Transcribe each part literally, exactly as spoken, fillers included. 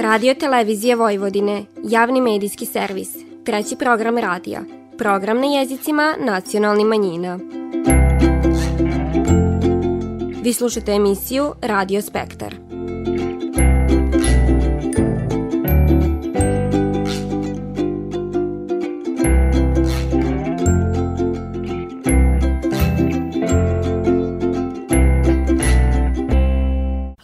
Radio Televizije Vojvodine, javni medijski servis, treći program radija, program na jezicima nacionalnih manjina. Vi slušate emisiju Radio Spektar.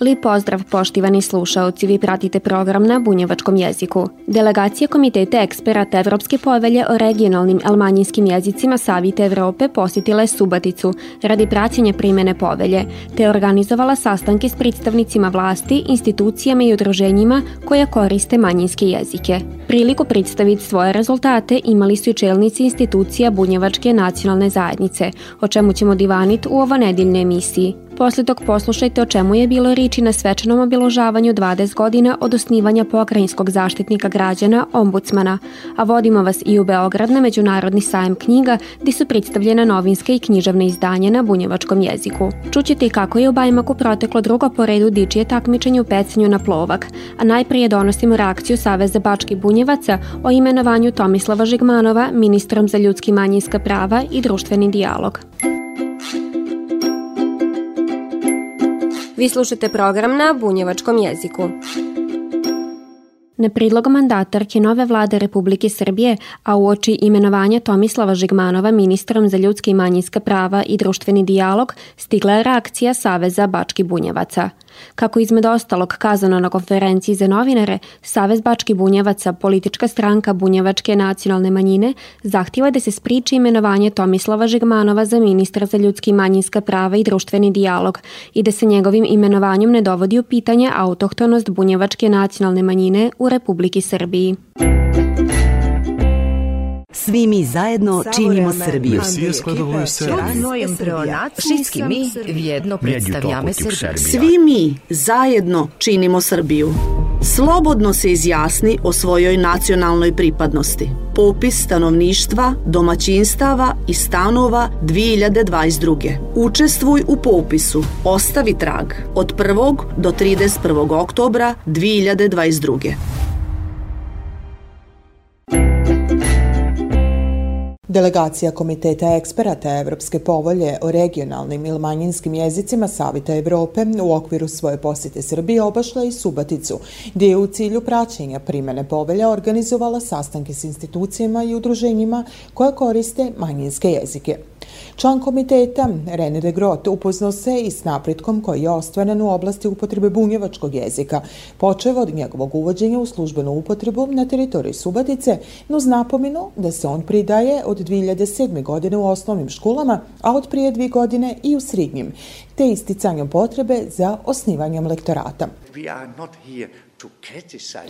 Lijep pozdrav, poštivani slušaoci, vi pratite program na bunjevačkom jeziku. Delegacija Komiteta eksperata Evropske povelje o regionalnim manjinskim jezicima Saveta Evrope posjetila je Suboticu radi praćenja primjene povelje, te organizovala sastanke s predstavnicima vlasti, institucijama i udruženjima koja koriste manjinske jezike. Priliku predstaviti svoje rezultate imali su i čelnici institucija Bunjevačke nacionalne zajednice, o čemu ćemo divaniti u ovo nedeljnoj emisiji. Posle tog poslušajte o čemu je bilo riči na svečanom obiložavanju dvadeset godina od osnivanja pokrajinskog zaštitnika građana, ombudsmana, a vodimo vas i u Beograd na Međunarodni sajam knjiga gdje su predstavljena novinske i književne izdanja na bunjevačkom jeziku. Čućete i kako je u Bajmaku proteklo drugo po redu dičije takmičenje u pecanju na plovak, a najprije donosimo reakciju Saveza Bački Bunjevaca o imenovanju Tomislava Žigmanova ministrom za ljudski manjinska prava i društveni dijalog. Vi slušate program na bunjevačkom jeziku. Na predlog mandatarke nove vlade Republike Srbije, a u oči imenovanja Tomislava Žigmanova ministrom za ljudska i manjinska prava i društveni dijalog, stigla je reakcija Saveza Bački Bunjevaca. Kako izmed ostalog kazano na konferenciji za novinare, Savez Bački Bunjevaca, politička stranka Bunjevačke nacionalne manjine, zahtjeva da se spriječi imenovanje Tomislava Žigmanova za ministra za ljudski i manjinska prava i društveni dijalog i da se njegovim imenovanjem ne dovodi u pitanje autohtonost Bunjevačke nacionalne manjine u Republiki Srbiji. Svi mi zajedno činimo Srbiju. Svi mi zajedno činimo Srbiju. Slobodno se izjasni o svojoj nacionalnoj pripadnosti. Popis stanovništva, domaćinstava i stanova dve hiljade dvadeset druge. Učestvuj u popisu. Ostavi trag od prvog do trideset prvog oktobra dve hiljade dvadeset druge. Delegacija Komiteta eksperata Evropske povelje o regionalnim ili manjinskim jezicima Saveta Evrope u okviru svoje posjete Srbije obašla i Suboticu, gdje je u cilju praćenja primjene povelja organizovala sastanke s institucijama i udruženjima koja koriste manjinske jezike. Član komiteta, René de Grot, upoznao se i s napretkom koji je ostvaren u oblasti upotrebe bunjevačkog jezika, počev od njegovog uvođenja u službenu upotrebu na teritoriji Subotice, no uz napomenu da se on pridaje od dve hiljade sedme. godine u osnovnim školama, a od prije dvije godine i u srednjim, te isticanjem potrebe za osnivanjem lektorata.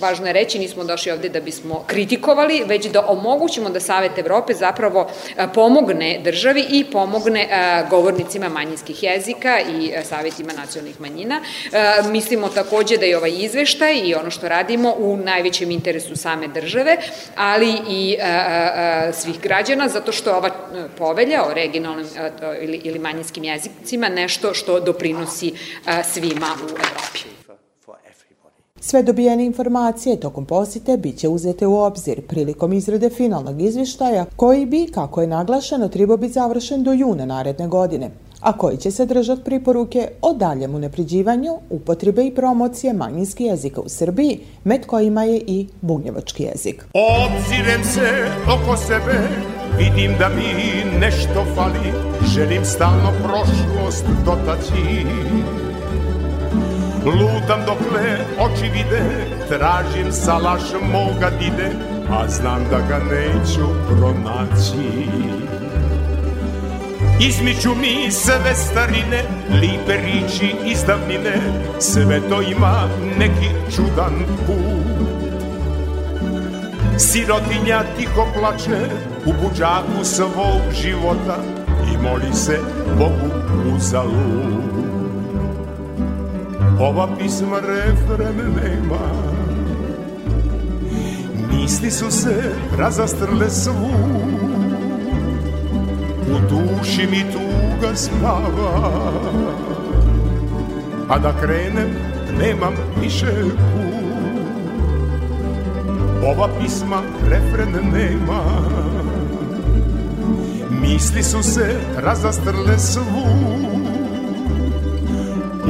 Važno je reći, nismo došli ovdje da bismo kritikovali, već da omogućimo da Savet Evrope zapravo pomogne državi i pomogne govornicima manjinskih jezika i savetima nacionalnih manjina. Mislimo također da je ovaj izveštaj i ono što radimo u najvećem interesu same države, ali i svih građana, zato što je ova povelja o regionalnim ili manjinskim jezicima nešto što doprinosi svima u Evropi. Sve dobijene informacije tokom posjete bit će uzete u obzir prilikom izrade finalnog izvještaja koji bi, kako je naglašeno, trebao biti završen do juna naredne godine, a koji će sadržati preporuke o daljem unapređivanju upotrebe i promocije manjinskih jezika u Srbiji, med kojima je i bunjevački jezik. Obzirem se oko sebe, vidim da mi nešto fali, želim stalno prošlost dotaći. Lutam dok me oči vide, tražim salaš moga dide, a znam da ga neću pronaći. Izmiču mi sve starine, lipe riči iz davnine, sve to ima neki čudan put. Sirotinja tiho plače u budžaku svog života i moli se Bogu uzalud. Ova pisma refren nema, misli su se razastrle svud, u duši mi tuga spava, a da krenem nemam više put. ova pisma refren nema. Misli su se razastrle svu,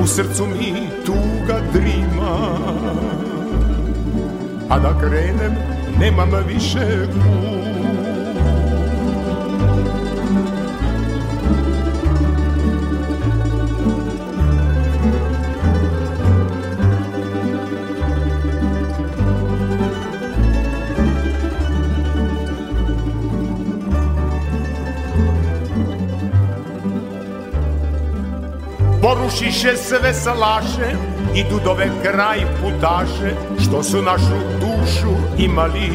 u srcu mi tuga drima. A da krenem nemam više kud. Porušiše sve salaše i dudove kraj putaše što su našu dušu imali.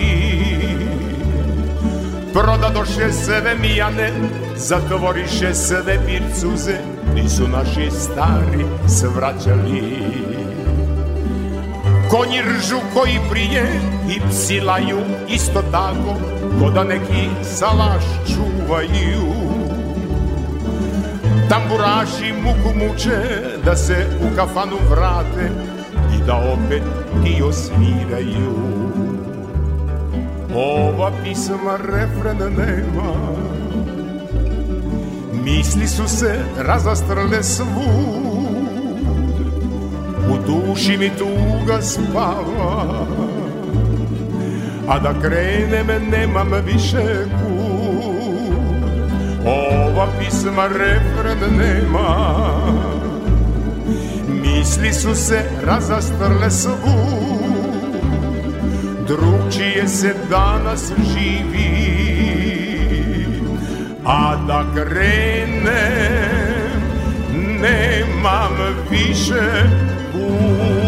Prodadoše sve mijane, zatvoriše sve bircuze, nisu naši stari svraćali. Konji ržu koji prije i psi laju isto tako, ko da neki salaš čuvaju. Tamburaši muku muče da se u kafanu vrate i da opet dio sviraju. Ova pisma refrena nema, misli su se razastrle svud, u duši mi tuga spava, a da krenem nemam više kud. Ova pisma refren nema, misli su se razastrle svud, drugčije se danas živi, a da krenem nemam više kud.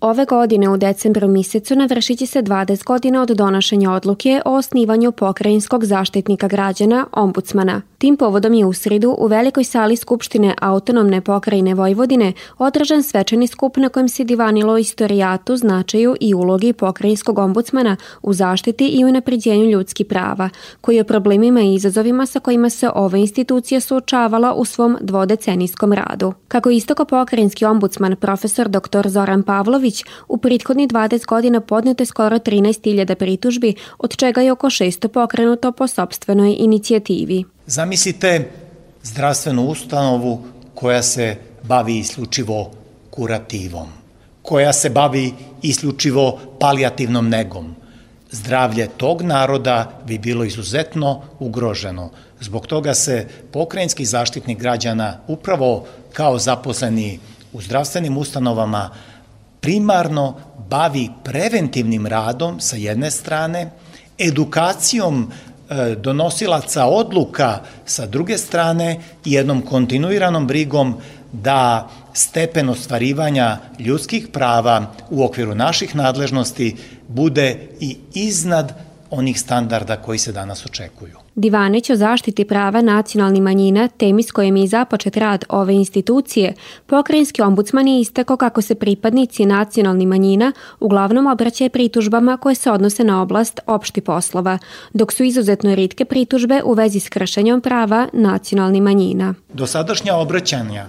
Ove godine u decembru mjesecu navršit će se dvadeset godina od donošenja odluke o osnivanju pokrajinskog zaštitnika građana, ombudsmana. Tim povodom je u sridu u velikoj sali Skupštine autonomne pokrajine Vojvodine održan svečani skup na kojem se divanilo istorijatu, značaju i ulogi pokrajinskog ombudsmana u zaštiti i unapređenju ljudskih prava, koji je problemima i izazovima sa kojima se ova institucija suočavala u svom dvodecenijskom radu. Kako istako pokrajinski ombudsman profesor dr. Zoran Pavlović, u prethodnih dvadeset godina podneto je skoro trinaest hiljada pritužbi, od čega je oko šesto pokrenuto po sopstvenoj inicijativi. Zamislite zdravstvenu ustanovu koja se bavi isključivo kurativom, koja se bavi isključivo palijativnom negom. Zdravlje tog naroda bi bilo izuzetno ugroženo. Zbog toga se pokrajinski zaštitnik građana upravo kao zaposleni u zdravstvenim ustanovama primarno bavi preventivnim radom sa jedne strane, edukacijom donosilaca odluka sa druge strane i jednom kontinuiranom brigom da stepen ostvarivanja ljudskih prava u okviru naših nadležnosti bude i iznad onih standarda koji se danas očekuju. Divanić o zaštiti prava nacionalnih manjina, temi s kojim je započet rad ove institucije, pokrajinski ombudsman je istakao kako se pripadnici nacionalnih manjina uglavnom obraćaju pritužbama koje se odnose na oblast opštih poslova, dok su izuzetno ritke pritužbe u vezi s kršenjem prava nacionalnih manjina. Dosadašnja obraćanja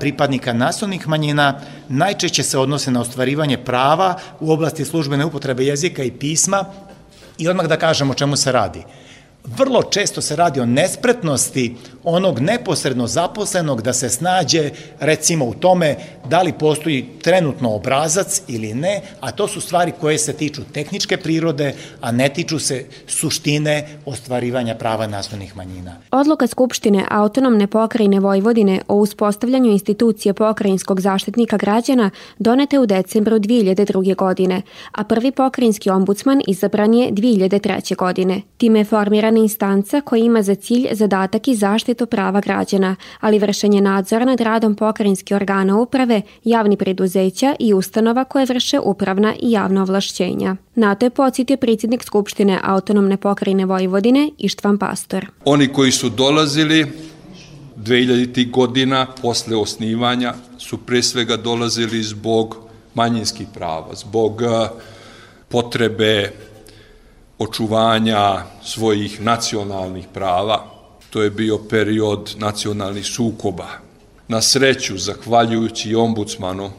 pripadnika nacionalnih manjina najčešće se odnose na ostvarivanje prava u oblasti službene upotrebe jezika i pisma. I odmah da kažem o čemu se radi. Vrlo često se radi o nespretnosti onog neposredno zaposlenog da se snađe, recimo, u tome da li postoji trenutno obrazac ili ne, a to su stvari koje se tiču tehničke prirode, a ne tiču se suštine ostvarivanja prava nacionalnih manjina. Odluka Skupštine autonomne pokrajine Vojvodine o uspostavljanju institucije pokrajinskog zaštitnika građana donete u decembru dve hiljade druge. godine, a prvi pokrajinski ombudsman izabran je dve hiljade treće. godine. Time je formiran instanca koja ima za cilj zadatak i zaštitu prava građana, ali vršenje nadzora nad radom pokrajinskih organa uprave, javnih preduzeća i ustanova koje vrše upravna i javna ovlašćenja. Na to je podsjetio predsjednik Skupštine autonomne pokrajine Vojvodine Ištvan Pastor. Oni koji su dolazili dve hiljade godina posle osnivanja su pre svega dolazili zbog manjinskih prava, zbog potrebe očuvanja svojih nacionalnih prava. To je bio period nacionalnih sukoba. Na sreću, zahvaljujući ombudsmanu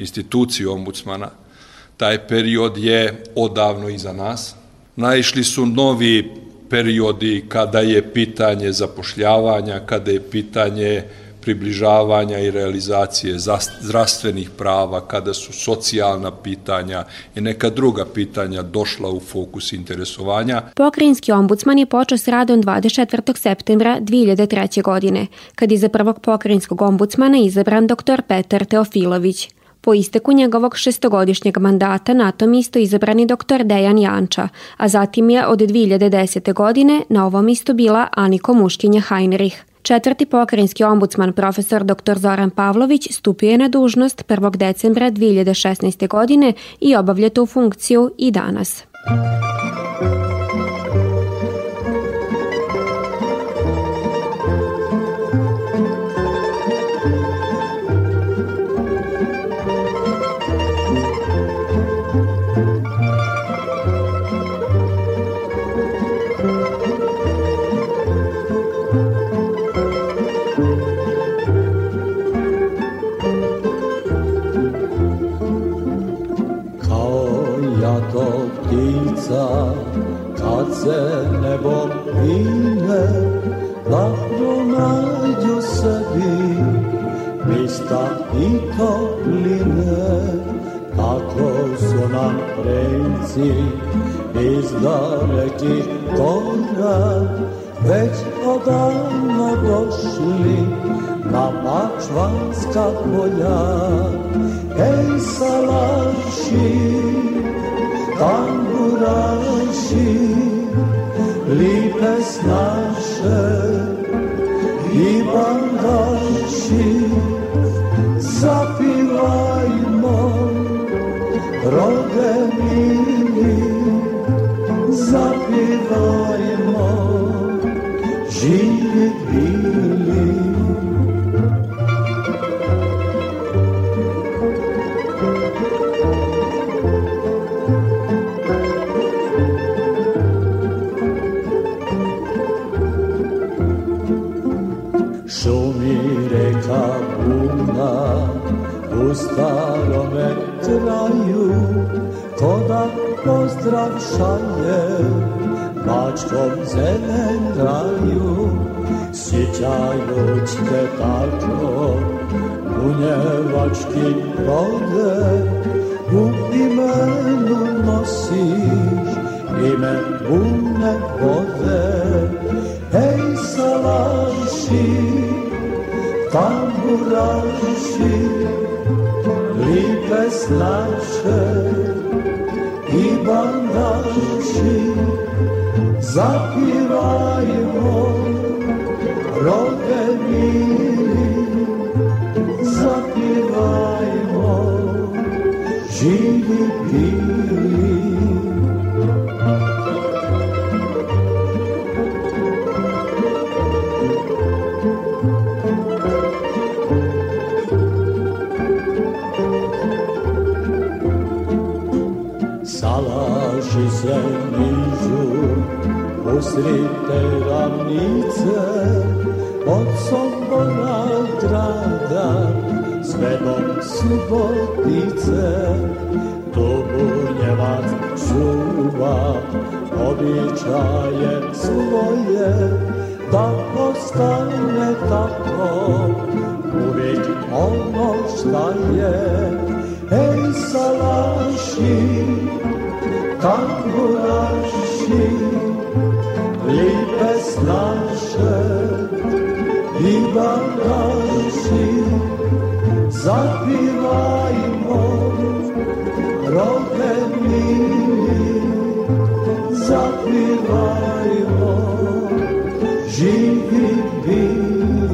instituciju ombudsmana. Taj period je odavno iza nas. Naišli su novi periodi kada je pitanje zapošljavanja, kada je pitanje približavanja i realizacije zdravstvenih prava, kada su socijalna pitanja i neka druga pitanja došla u fokus interesovanja. Pokrajinski ombudsman je počeo s radom dvadeset četvrtog septembra dve hiljade treće. godine, kad je za prvog pokrajinskog ombudsmana izabran doktor Peter Teofilović. Po isteku njegovog šestogodišnjeg mandata na tom isto izabrani doktor Dejan Janča, a zatim je od dve hiljade desete. godine na ovom istu bila Aniko Muškinja Heinrich. Četvrti pokrajinski ombudsman profesor dr. Zoran Pavlović stupio je na dužnost prvog decembra dve hiljade šesnaeste. godine i obavlja tu funkciju i danas. Kad se nebo pine, lahko nađu sebi mista i topline. Tako su nam preci iz dalekih kora već odavno došli na Bačvanska polja. Ej, salaši, tamburaši, lipe snaše i bandaši, zapivajmo rodemili, zapivajmo živi bili. U starome kraju, ko da pozdrav šalje, Bačkom zelen kraju. Sjećajuć te tako, bunjevački rode, u imenu nosiš ime bune vode. Ej, salaši, tamburaši, lipe slače i bandači, zapivajmo rodemili, zapivajmo živi bili. Salaši se nižu usred te ravnice, od Sombora grada sve do Subotice. Tu Bunjevac čuva običaje svoje, da ostane tako uvijek ono šta je. Ej, salaši, tamburaši, lipe snaše i bandaši, zapivajmo rodemili, zapivajmo živi bili.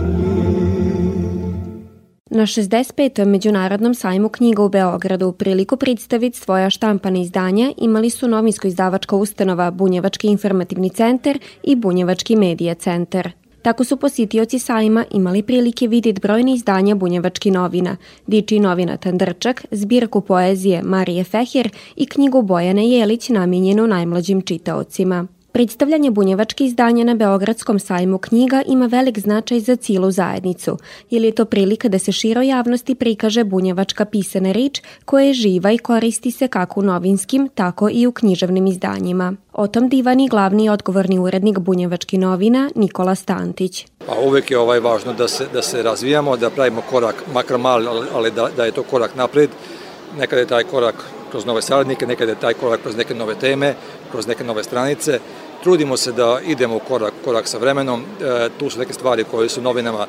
Na šezdeset petom Međunarodnom sajmu knjiga u Beogradu u priliku predstaviti svoja štampana izdanja imali su novinsko-izdavačka ustanova Bunjevački informativni centar i Bunjevački medija centar. Tako su posjetioci sajma imali prilike vidjeti brojne izdanja bunjevačkih novina, dječji novina Tandrčak, zbirku poezije Marije Fehir i knjigu Bojane Jelić namijenjenu najmlađim čitaocima. Predstavljanje bunjevačke izdanja na Beogradskom sajmu knjiga ima velik značaj za cijelu zajednicu, jer je to prilika da se široj javnosti prikaže bunjevačka pisana reč koja je živa i koristi se kako u novinskim, tako i u književnim izdanjima. O tom divani glavni odgovorni urednik bunjevačkih novina Nikola Stantić. Pa uvek je ovaj važno da se, da se razvijamo, da pravimo korak, makar mali, ali da, da je to korak napred. Nekada je taj korak kroz nove saradnike, nekada je taj korak kroz neke nove teme, kroz neke nove stranice. Trudimo se da idemo korak, korak sa vremenom. E, tu su neke stvari koje su novinama,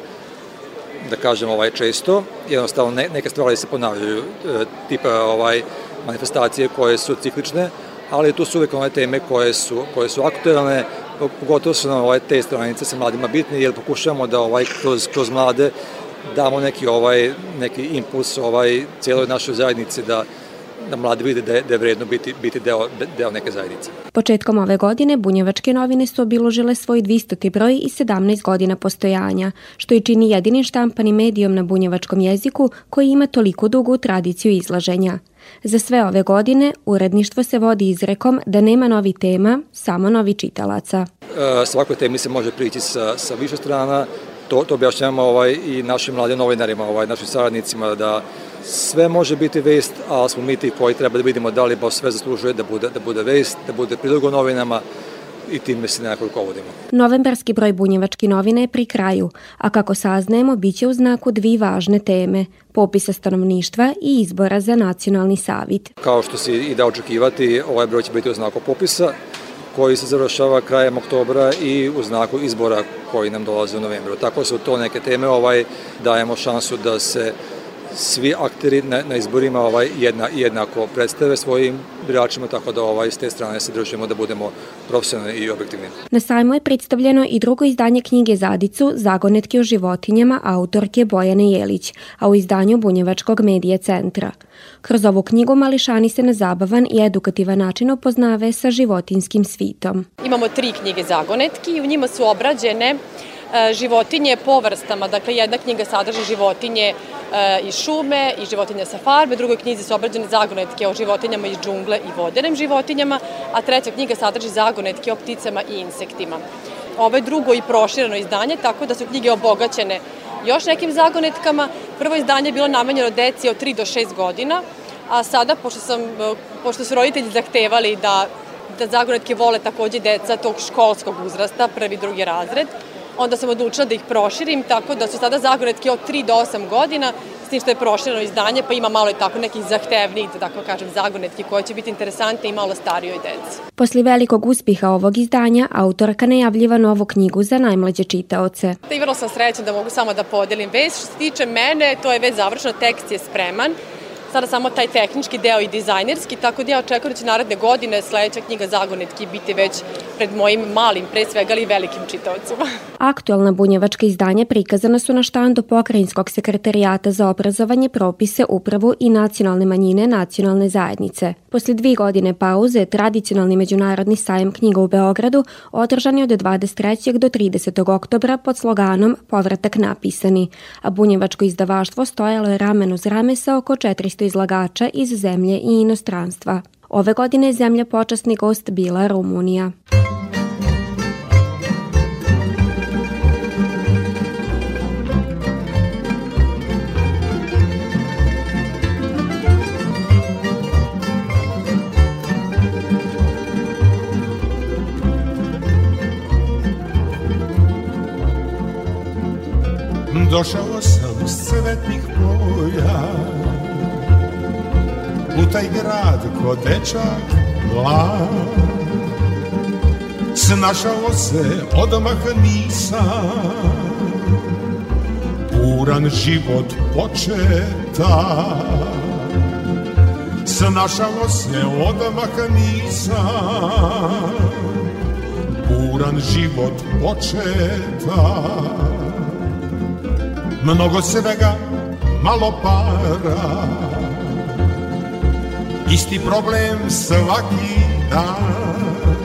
da kažem, ovaj, često. Jednostavno ne, neke stvari se ponavljaju, e, tipa ovaj, manifestacije koje su ciklične, ali tu su uvijek one teme koje su, koje su aktualne, pogotovo su nam ovaj, te stranice sa mladima bitne, jer pokušavamo da ovaj, kroz, kroz mlade damo neki, ovaj, neki impuls ovaj, cijeloj našoj zajednici da da mladi vide da je, da je vredno biti, biti deo, deo neke zajednice. Početkom ove godine bunjevačke novine su obilužile svoj dvestoti broj i sedamnaest godina postojanja, što i čini jedinim štampanim medijom na bunjevačkom jeziku koji ima toliko dugu tradiciju izlaženja. Za sve ove godine uredništvo se vodi izrekom da nema novih tema, samo novi čitalaca. E, svakoj temi se može prići sa, sa više strana, to, to objašnjamo ovaj, i našim mladim novinarima, ovaj, našim saradnicima da sve može biti vest, ali smo mi ti koji treba da vidimo da li baš sve zaslužuje da bude, da bude vest, da bude prilog u novinama i time se nekako rukovodimo. Novembarski broj bunjevačkih novina je pri kraju, a kako saznajemo bit će u znaku dvi važne teme, popisa stanovništva i izbora za nacionalni savjet. Kao što se i da očekivati, ovaj broj će biti u znaku popisa koji se završava krajem oktobra i u znaku izbora koji nam dolaze u novembru. Tako su to neke teme, ovaj, dajemo šansu da se svi akteri na, na izborima ovaj, jedna, jednako predstave svojim biračima, tako da ovaj, s te strane se držimo da budemo profesionalni i objektivni. Na sajmu je predstavljeno i drugo izdanje knjige Zadicu, Zagonetke o životinjama, autorke Bojane Jelić, a u izdanju Bunjevačkog medija centra. Kroz ovu knjigu mališani se na zabavan i edukativan način upoznave sa životinskim svitom. Imamo tri knjige Zagonetki i u njima su obrađene životinje po vrstama, dakle jedna knjiga sadrži životinje e, iz šume i životinja sa farme, u drugoj knjizi su obrađene zagonetke o životinjama iz džungle i vodenim životinjama, a treća knjiga sadrži zagonetke o pticama i insektima. Ovo je drugo i prošireno izdanje, tako da su knjige obogaćene još nekim zagonetkama. Prvo izdanje je bilo namenjeno deci od tri do šest godina, a sada, pošto, sam, pošto su roditelji zahtevali da, da zagonetke vole takođe deca tog školskog uzrasta, prvi, drugi razred, onda sam odlučila da ih proširim, tako da su sada zagonetke od tri do osam godina, s tim što je prošireno izdanje, pa ima malo i tako nekih zahtevnih, da tako kažem, zagonetki koje će biti interesantne i malo starijoj deci. Posle velikog uspjeha ovog izdanja, autorka najavljiva novu knjigu za najmlađe čitaoce. I vrlo sam srećna da mogu samo da podelim vest. Što se tiče mene, to je već završeno, tekst je spreman. Sada samo taj tehnički deo i dizajnerski, tako da ja očekujem da će naredne godine sledeća knjiga Zagonetki biti već pred mojim malim, pre svega, ali velikim čitaocima. Aktualna bunjevačka izdanja prikazana su na štandu Pokrajinskog sekretarijata za obrazovanje, propise, upravu i nacionalne manjine nacionalne zajednice. Posle dvije godine pauze, tradicionalni međunarodni sajam knjiga u Beogradu održan je od dvadeset trećeg do tridesetog oktobra pod sloganom Povratak napisani, a bunjevačko izdavaštvo stojalo je ramen uz rame sa oko četiri stotine izlagača iz zemlje i inostranstva. Ove godine je zemlja počasni gost bila Rumunija. Došao sam s cvetnih polja u taj grad ko dečak mlad, snašao se odmah nisam, puran život početa. Snašao se odmah nisam, puran život početa. Mnogo svega, malo para, isti problem svaki dan.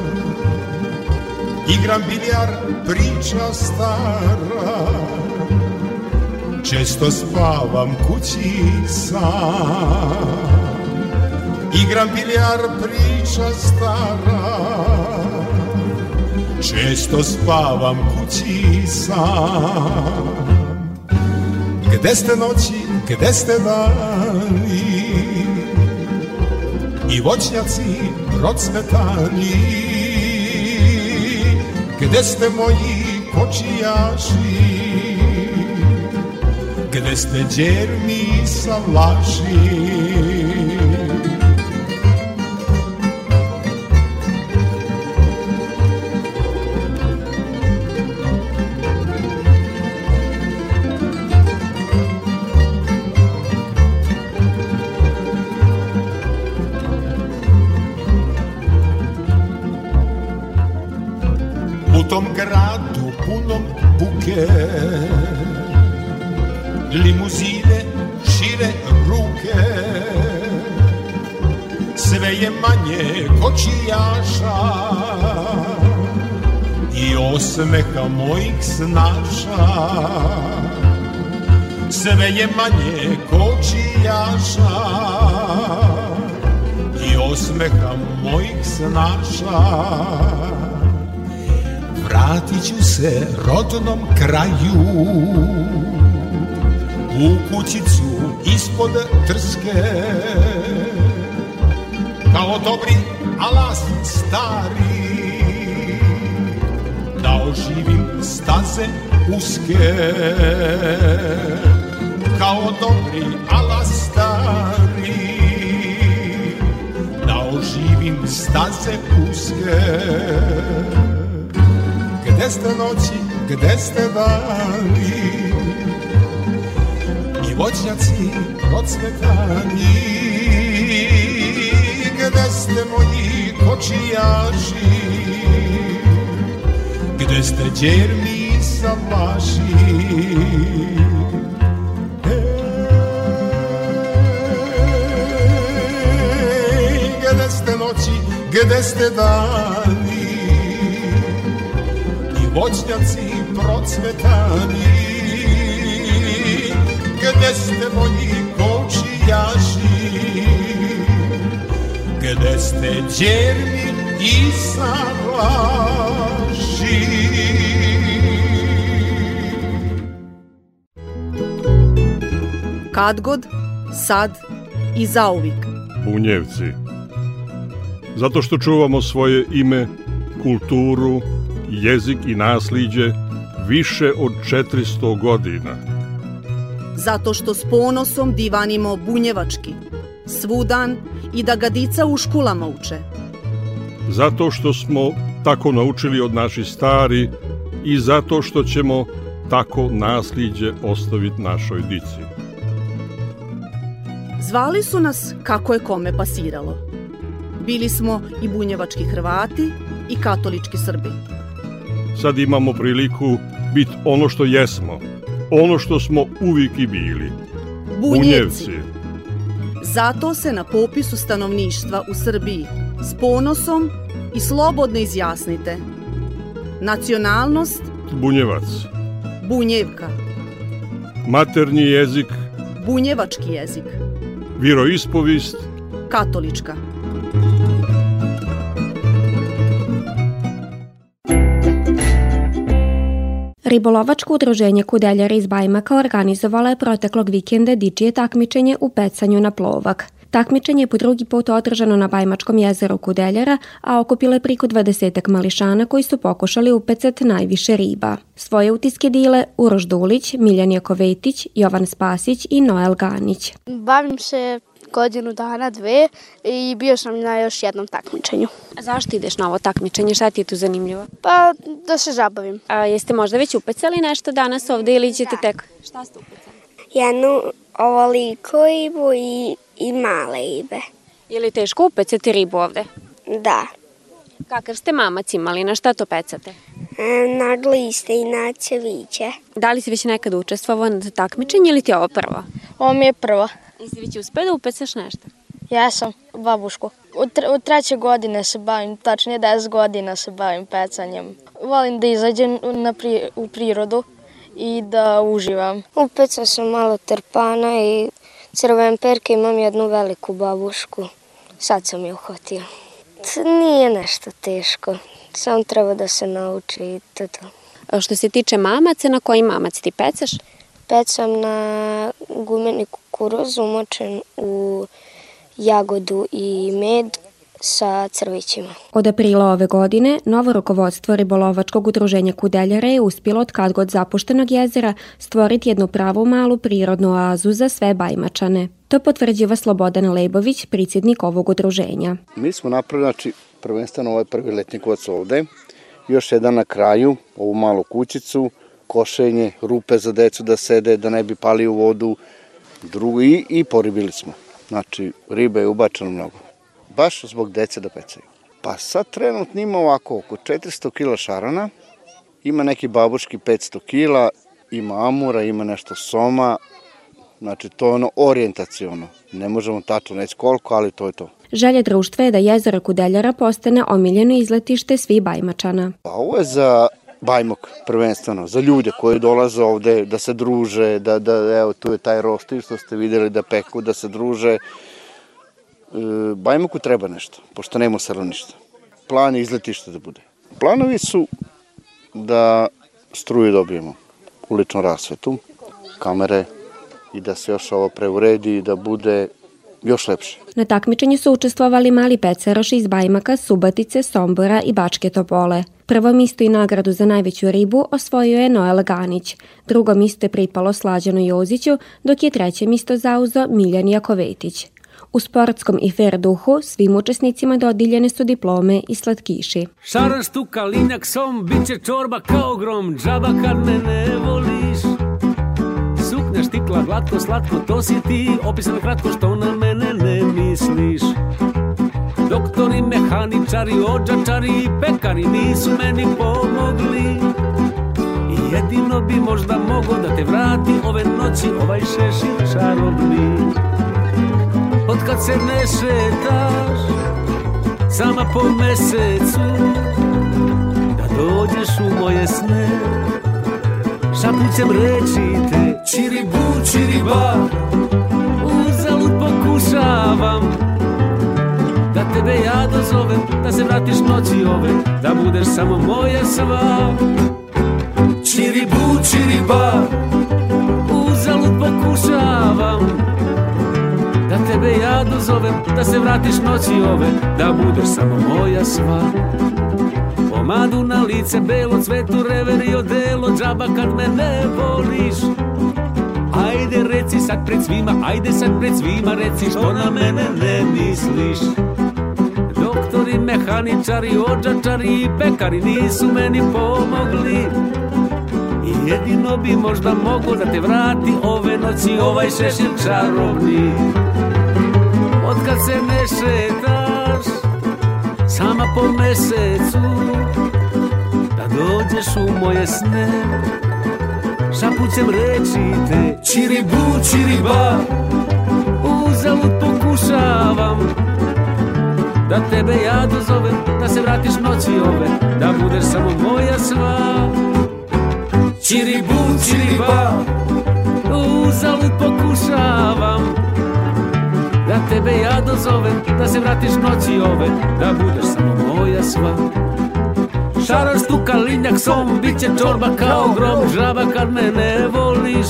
Igram biljar, priča stara, često spavam kući sam. Igram biljar, priča stara, često spavam kući sam. Gde ste noći, gde ste dani, i voćnjaci procvetani, gde ste moji kočijaši, gde ste džerni savlaši. U tom gradu punom buke, limuzine šire ruke, sve je manje kočijaša i osmeha mojih snaša. Sve je manje kočijaša i osmeha mojih snaša. Vratit ću se rodnom kraju, u kućicu ispod trske, kao dobri alas stari, da oživim staze uske, kao dobri alas stari, da oživim staze uske. Gde ste noći, gde ste dani, i voćnjaci procvetani, gde ste moji kočijaši, gde ste džerni savlaši. Ej, gde ste noći, gde ste dani, voćnjaci procvetani, gde ste moji kočijaši, gde ste džerni i savlaši. Kad god, sad i zauvijek Bunjevci, zato što čuvamo svoje ime, kulturu, jezik i nasliđe više od četiristo godina. Zato što s ponosom divanimo bunjevački, svudan, i da ga dica u školama uče. Zato što smo tako naučili od naših stari i zato što ćemo tako nasliđe ostaviti našoj dici. Zvali su nas kako je kome pasiralo. Bili smo i bunjevački Hrvati i katolički Srbi. Sad imamo priliku biti ono što jesmo, ono što smo uvijek i bili. Bunjevci. Zato se na popisu stanovništva u Srbiji s ponosom i slobodno izjasnite. Nacionalnost? Bunjevac. Bunjevka. Maternji jezik? Bunjevački jezik. Vjeroispovijest? Katolička. Ribolovačko udruženje Kudeljara iz Bajmaka organizovalo je proteklog vikenda dječje takmičenje u pecanju na plovak. Takmičenje je po drugi put održano na Bajmačkom jezeru Kudeljara, a okupilo je priko dvadesetak mališana koji su pokušali upecati najviše riba. Svoje utiske dile Urož Dulić, Miljan Jakovetić, Jovan Spasić i Noel Ganić. Bavim se godinu dana, dve, i bio sam na još jednom takmičenju. A zašto ideš na ovo takmičenje? Šta ti je tu zanimljivo? Pa, da se zabavim. A jeste možda već upecali nešto danas ovdje ili ćete da. Tek? Šta ste upecali? Jednu ovoliku ribu i, i male ribe. Je li teško upecati ribu ovdje? Da. Kakav ste mamac imali? Na šta to pecate? Na gliste i na ceviće. Da li si već nekad učestvovao na takmičenju ili ti je ovo prvo? Ovo mi je prvo. Jesi već uspeo da upecaš nešto? Ja sam, babuško. U, tre, u treće godine se bavim, tačnije deset godina se bavim pecanjem. Volim da izađem na pri, u prirodu i da uživam. Upecao sam malo trpana i crven perke, imam jednu veliku babušku. Sad sam je uhvatio. Nije nešto teško. Samo treba da se nauči i to to. Što se tiče mamaca, na koji mamac ti peceš? Pecam na gumeni kukuruz umočen u jagodu i med sa crvićima. Od aprila ove godine novo rukovodstvo ribolovačkog udruženja Kudeljara je uspjelo od kad god zapuštenog jezera stvoriti jednu pravu malu prirodnu oazu za sve Bajmačane. To potvrđiva Slobodan Lebović, predsjednik ovog udruženja. Mi smo napravili, znači, prvenstveno ovaj prvi letnji koc ovde, još jedan na kraju, ovu malu kućicu, košenje, rupe za decu da sede, da ne bi pali u vodu, drugi i poribili smo. Znači, riba je ubačeno mnogo. Baš zbog dece da pecaju. Pa sad trenutno ima ovako oko četiristo kila šarana, ima neki babuški petsto kila, ima amura, ima nešto soma, znači to je ono orijentacijono. Ne možemo tačno reći koliko, ali to je to. Želja društva je da jezero Kudeljara postane omiljeno izletište svih Bajmačana. Pa ovo je za Bajmok prvenstveno, za ljude koji dolaze ovde da se druže, da, da, evo tu je taj roštilj što ste videli da peku, da se druže. Bajmoku treba nešto, pošto nema stanovništva. Plan je izletište da bude. Planovi su da struju dobijemo, uličnu rasvetu, kamere i da se još ovo preuredi i da bude još lepše. Na takmičenju su učestvovali mali pecaroši iz Bajmaka, Subotice, Sombora i Bačke Topole. Prvo mjesto i nagradu za najveću ribu osvojio je Noel Ganić. Drugo mjesto je pripalo Slađanu Joziću, dok je treće mjesto zauzeo Miljan Jakovetić. U sportskom i fer duhu svim učesnicima dodijeljene su diplome i slatkiši. Šaran štuka, linjak som, bit će čorba kao grom, džaba kad me ne voliš. Suknja štikla, glatko, slatko, to si ti, opisano kratko što na mene ne misliš. Doktori, mehaničari, ođačari i pekari nisu meni pomogli. I jedino bi možda mogo da te vrati ove noći ovaj šešir čarobni. Otkad se ne šetaš, sama po mesecu, da dođeš u moje sne, šapućem reći te, čiribu, čiriba, uzalud pokušavam, da tebe ja dozovem, da se vratiš noći ove, da budeš samo moja sva. Čiribu, čiriba, uzalud pokušavam, da tebe ja dozovem, da se vratiš noći ove, da budeš samo moja sva. Pomadu na lice, belo cvetu, rever i odelo, džaba kad me ne voliš. Ajde reci sad pred svima, ajde sad pred svima, reci što na mene ne misliš. Doktori, mehaničari, ođačari i pekari nisu meni pomogli. I jedino bi možda mogo da te vrati ove noći ovaj šešir čarobni. Otkad se ne šetaš, sama po mesecu, da dođeš u moje sne, šapućem reći te, čiribu, čiriba, uzalud pokušavam, da tebe ja dozovem, da se vratiš noći ove, da budeš samo moja sva. Čiribu, čiriba, uzalud pokušavam, da tebe ja dozovem, da se vratiš noći ove, da budeš samo moja sva. Šaran štuka, linjak som, bit će čorba kao grom, žaba kad me ne voliš.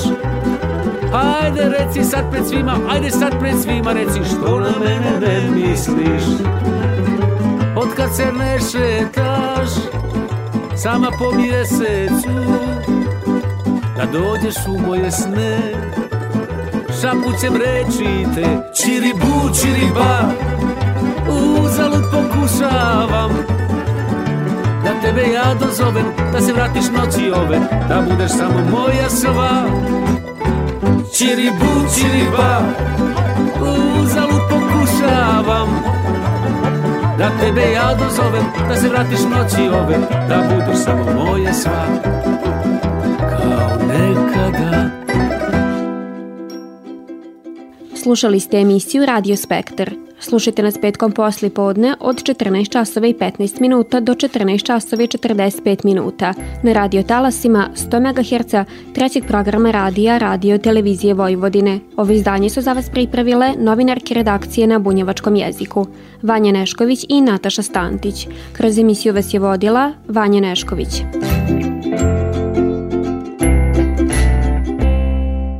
Ajde reci sad pred svima, ajde sad pred svima, reci što na mene ne misliš. Otkad se ne šetaš, sama po mjesecu, da dođeš u moje sne, šapućem reći te, čiribu, čiriba, uzalud pokušavam, da tebe ja dozovem, da se vratiš noći ove, da budeš samo moja sva. Čiribu, čiriba, uzalud pokušavam, da tebe ja dozovem, da se vratiš noći ove, da budeš samo moja sva, kao nekada. Slušali ste emisiju Radio Spektar. Slušajte nas petkom posle podne od četrnaest časova i petnaest minuta do četrnaest časova i četrdeset pet minuta na radio talasima sto megaherca trećeg programa radija Radio Televizije Vojvodine. Ovo izdanje su za vas pripravile novinarke redakcije na bunjevačkom jeziku Vanja Nešković i Nataša Stantić. Kroz emisiju vas je vodila Vanja Nešković.